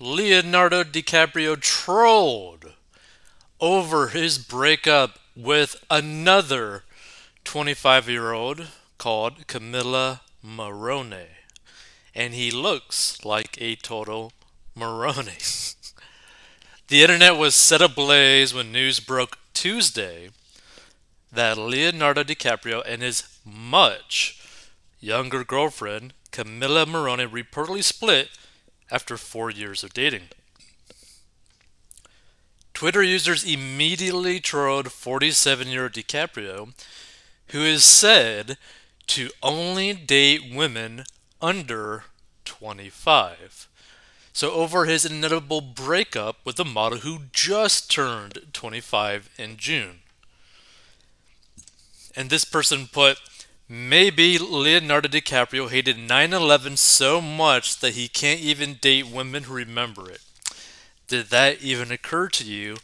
Leonardo DiCaprio trolled over his breakup with another 25-year-old called Camila Morrone. And he looks like a total Morrone. The internet was set ablaze when news broke Tuesday that Leonardo DiCaprio and his much younger girlfriend Camila Morrone reportedly split after 4 years of dating. Twitter users immediately trolled 47-year-old DiCaprio, who is said to only date women under 25. So over his inevitable breakup with the model who just turned 25 in June. And this person put, maybe Leonardo DiCaprio hated 9/11 so much that he can't even date women who remember it. Did that even occur to you?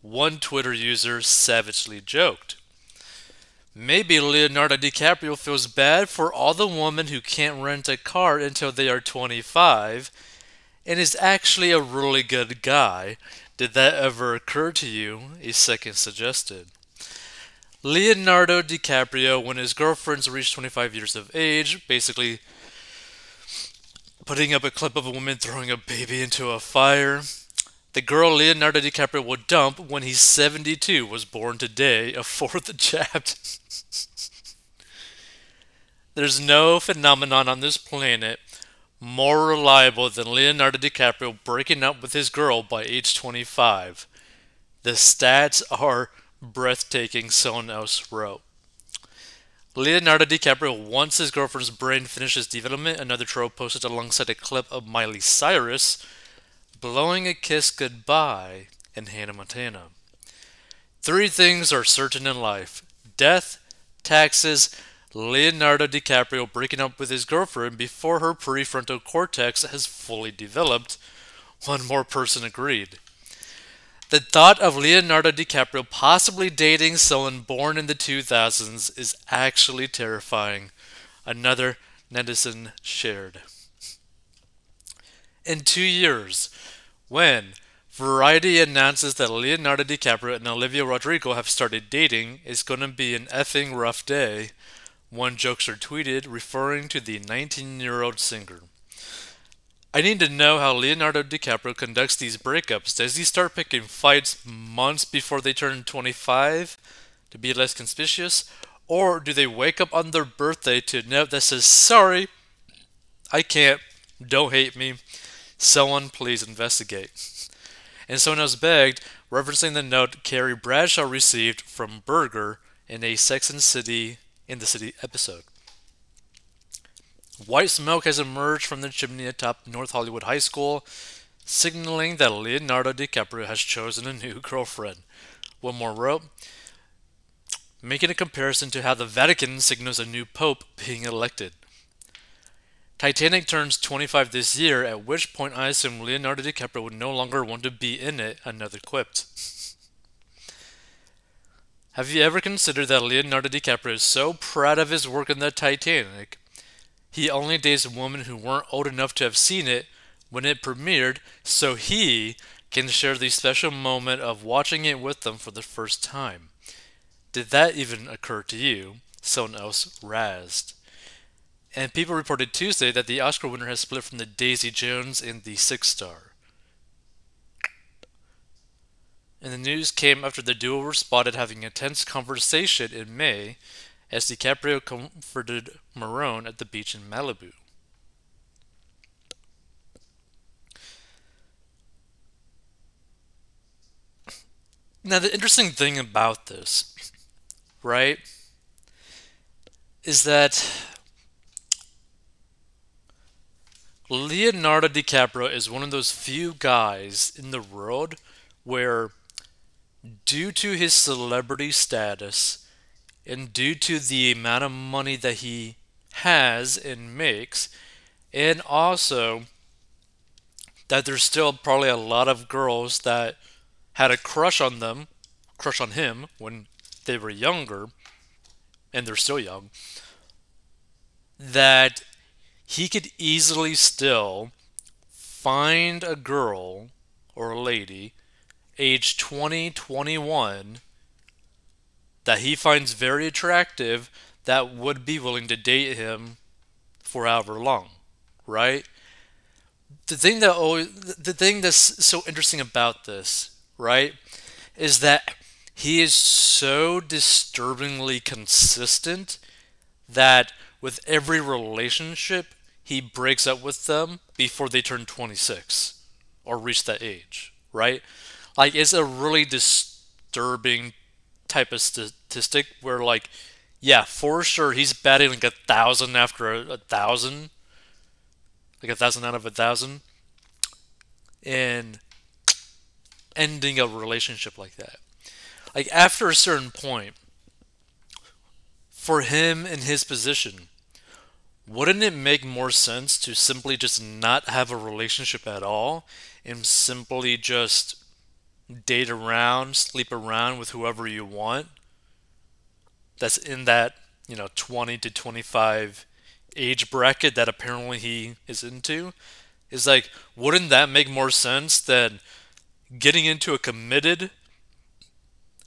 One Twitter user savagely joked. Maybe Leonardo DiCaprio feels bad for all the women who can't rent a car until they are 25 and is actually a really good guy. Did that ever occur to you? A second suggested. Leonardo DiCaprio, when his girlfriends reached 25 years of age, basically putting up a clip of a woman throwing a baby into a fire. The girl Leonardo DiCaprio will dump when he's 72 was born today, a fourth chapter. There's no phenomenon on this planet more reliable than Leonardo DiCaprio breaking up with his girl by age 25. The stats are breathtaking, someone else wrote. Leonardo DiCaprio wants his girlfriend's brain finishes development, another troll posted alongside a clip of Miley Cyrus blowing a kiss goodbye in Hannah Montana. Three things are certain in life: death, taxes, Leonardo DiCaprio breaking up with his girlfriend before her prefrontal cortex has fully developed. One more person agreed. The thought of Leonardo DiCaprio possibly dating someone born in the 2000s is actually terrifying, another netizen shared. In 2 years, when Variety announces that Leonardo DiCaprio and Olivia Rodrigo have started dating, it's going to be an effing rough day, one jokester tweeted, referring to the 19-year-old singer. I need to know how Leonardo DiCaprio conducts these breakups. Does he start picking fights months before they turn 25 to be less conspicuous? Or do they wake up on their birthday to a note that says, sorry, I can't, don't hate me, someone please investigate? And someone else begged, referencing the note Carrie Bradshaw received from Berger in a Sex and the City episode. White smoke has emerged from the chimney atop North Hollywood High School, signaling that Leonardo DiCaprio has chosen a new girlfriend. One more wrote, making a comparison to how the Vatican signals a new pope being elected. Titanic turns 25 this year, at which point I assume Leonardo DiCaprio would no longer want to be in it, another quipped. Have you ever considered that Leonardo DiCaprio is so proud of his work in the Titanic, he only dates women who weren't old enough to have seen it when it premiered, so he can share the special moment of watching it with them for the first time? Did that even occur to you? Someone else razzed. And people reported Tuesday that the Oscar winner has split from the Daisy Jones in the Six star. And the news came after the duo were spotted having a tense conversation in May, as DiCaprio comforted Morrone at the beach in Malibu. Now, the interesting thing about this, right, is that Leonardo DiCaprio is one of those few guys in the world where, due to his celebrity status, and due to the amount of money that he has and makes, and also that there's still probably a lot of girls that had a crush on him when they were younger, and they're still young, that he could easily still find a girl or a lady age 20, 21 that he finds very attractive that would be willing to date him for however long, right? The thing that's so interesting about this, right, is that he is so disturbingly consistent that with every relationship he breaks up with them before they turn 26 or reach that age, right? Like, it's a really disturbing type of statistic where, like, yeah, for sure he's batting like 1,000 after 1,000, like 1,000 out of 1,000, and ending a relationship like that. Like, after a certain point, for him in his position, wouldn't it make more sense to simply just not have a relationship at all and simply just date around, sleep around with whoever you want that's in that, you know, 20 to 25 age bracket that apparently he is into? Is like, wouldn't that make more sense than getting into a committed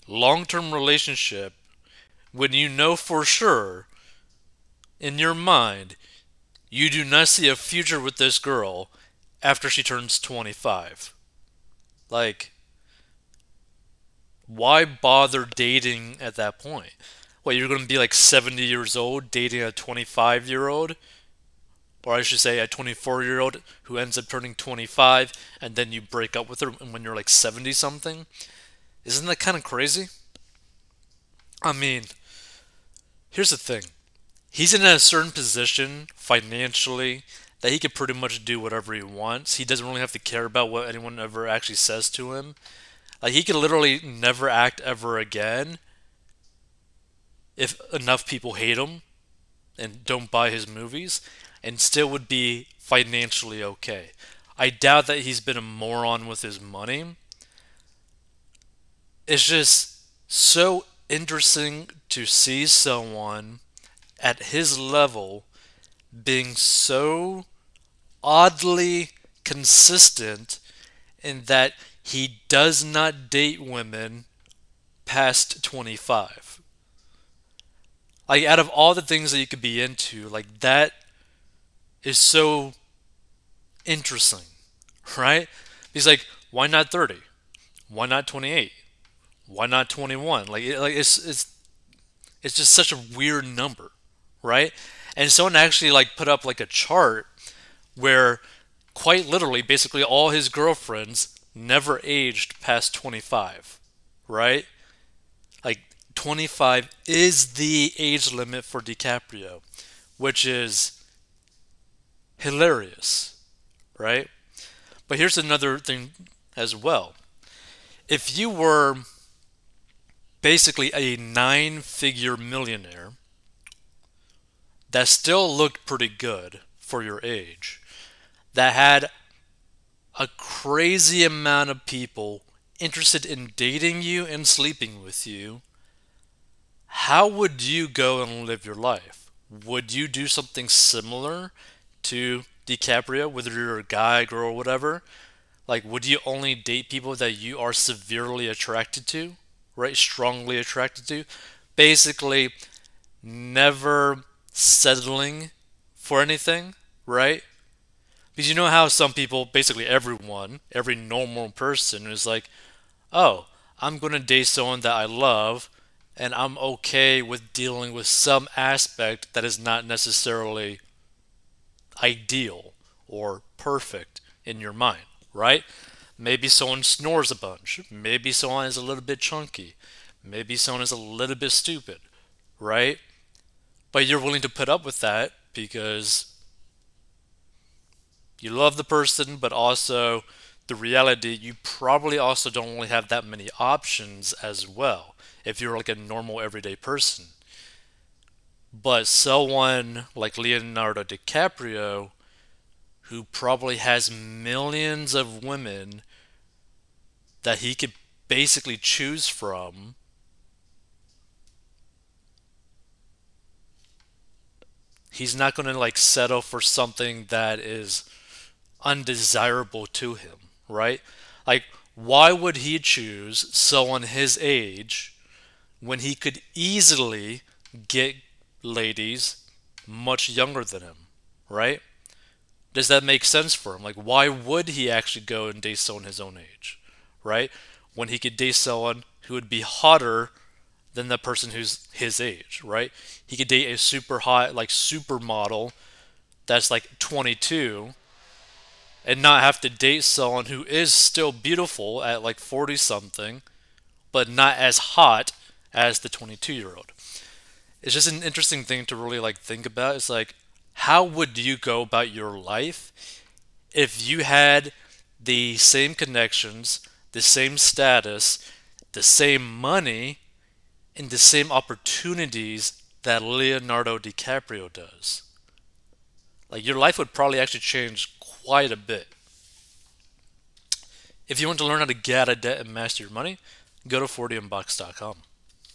long-term relationship when you know for sure in your mind you do not see a future with this girl after she turns 25? Like, why bother dating at that point? Well, you're going to be like 70 years old dating a 25-year-old, or I should say a 24-year-old who ends up turning 25, and then you break up with her when you're like 70-something? Isn't that kind of crazy? I mean, here's the thing. He's in a certain position financially that he can pretty much do whatever he wants. He doesn't really have to care about what anyone ever actually says to him. Like, he could literally never act ever again if enough people hate him and don't buy his movies, and still would be financially okay. I doubt that he's been a moron with his money. It's just so interesting to see someone at his level being so oddly consistent in that he does not date women past 25. Like, out of all the things that you could be into, like, that is so interesting, right? He's like, why not 30? Why not 28? Why not 21? Like it's just such a weird number, right? And someone actually, like, put up like a chart where quite literally basically all his girlfriends never aged past 25, right? Like, 25 is the age limit for DiCaprio, which is hilarious, right? But here's another thing as well. If you were basically a 9-figure millionaire that still looked pretty good for your age, that had a crazy amount of people interested in dating you and sleeping with you, how would you go and live your life? Would you do something similar to DiCaprio, whether you're a guy, girl, whatever? Like, would you only date people that you are severely attracted to, right? Strongly attracted to? Basically, never settling for anything, right? Because you know how some people, basically everyone, every normal person is like, oh, I'm going to date someone that I love and I'm okay with dealing with some aspect that is not necessarily ideal or perfect in your mind, right? Maybe someone snores a bunch. Maybe someone is a little bit chunky. Maybe someone is a little bit stupid, right? But you're willing to put up with that because you love the person, but also the reality, you probably also don't really have that many options as well if you're like a normal everyday person. But someone like Leonardo DiCaprio, who probably has millions of women that he could basically choose from, he's not going to like settle for something that is undesirable to him, right? Like, why would he choose someone his age when he could easily get ladies much younger than him, right? Does that make sense for him? Like, why would he actually go and date someone his own age, right? When he could date someone who would be hotter than the person who's his age, right? He could date a super hot, like, supermodel that's like 22 and not have to date someone who is still beautiful at like 40-something, but not as hot as the 22-year-old. It's just an interesting thing to really like think about. It's like, how would you go about your life if you had the same connections, the same status, the same money, and the same opportunities that Leonardo DiCaprio does? Like, your life would probably actually change quite a bit. If you want to learn how to get out of debt and master your money, go to 40inbox.com.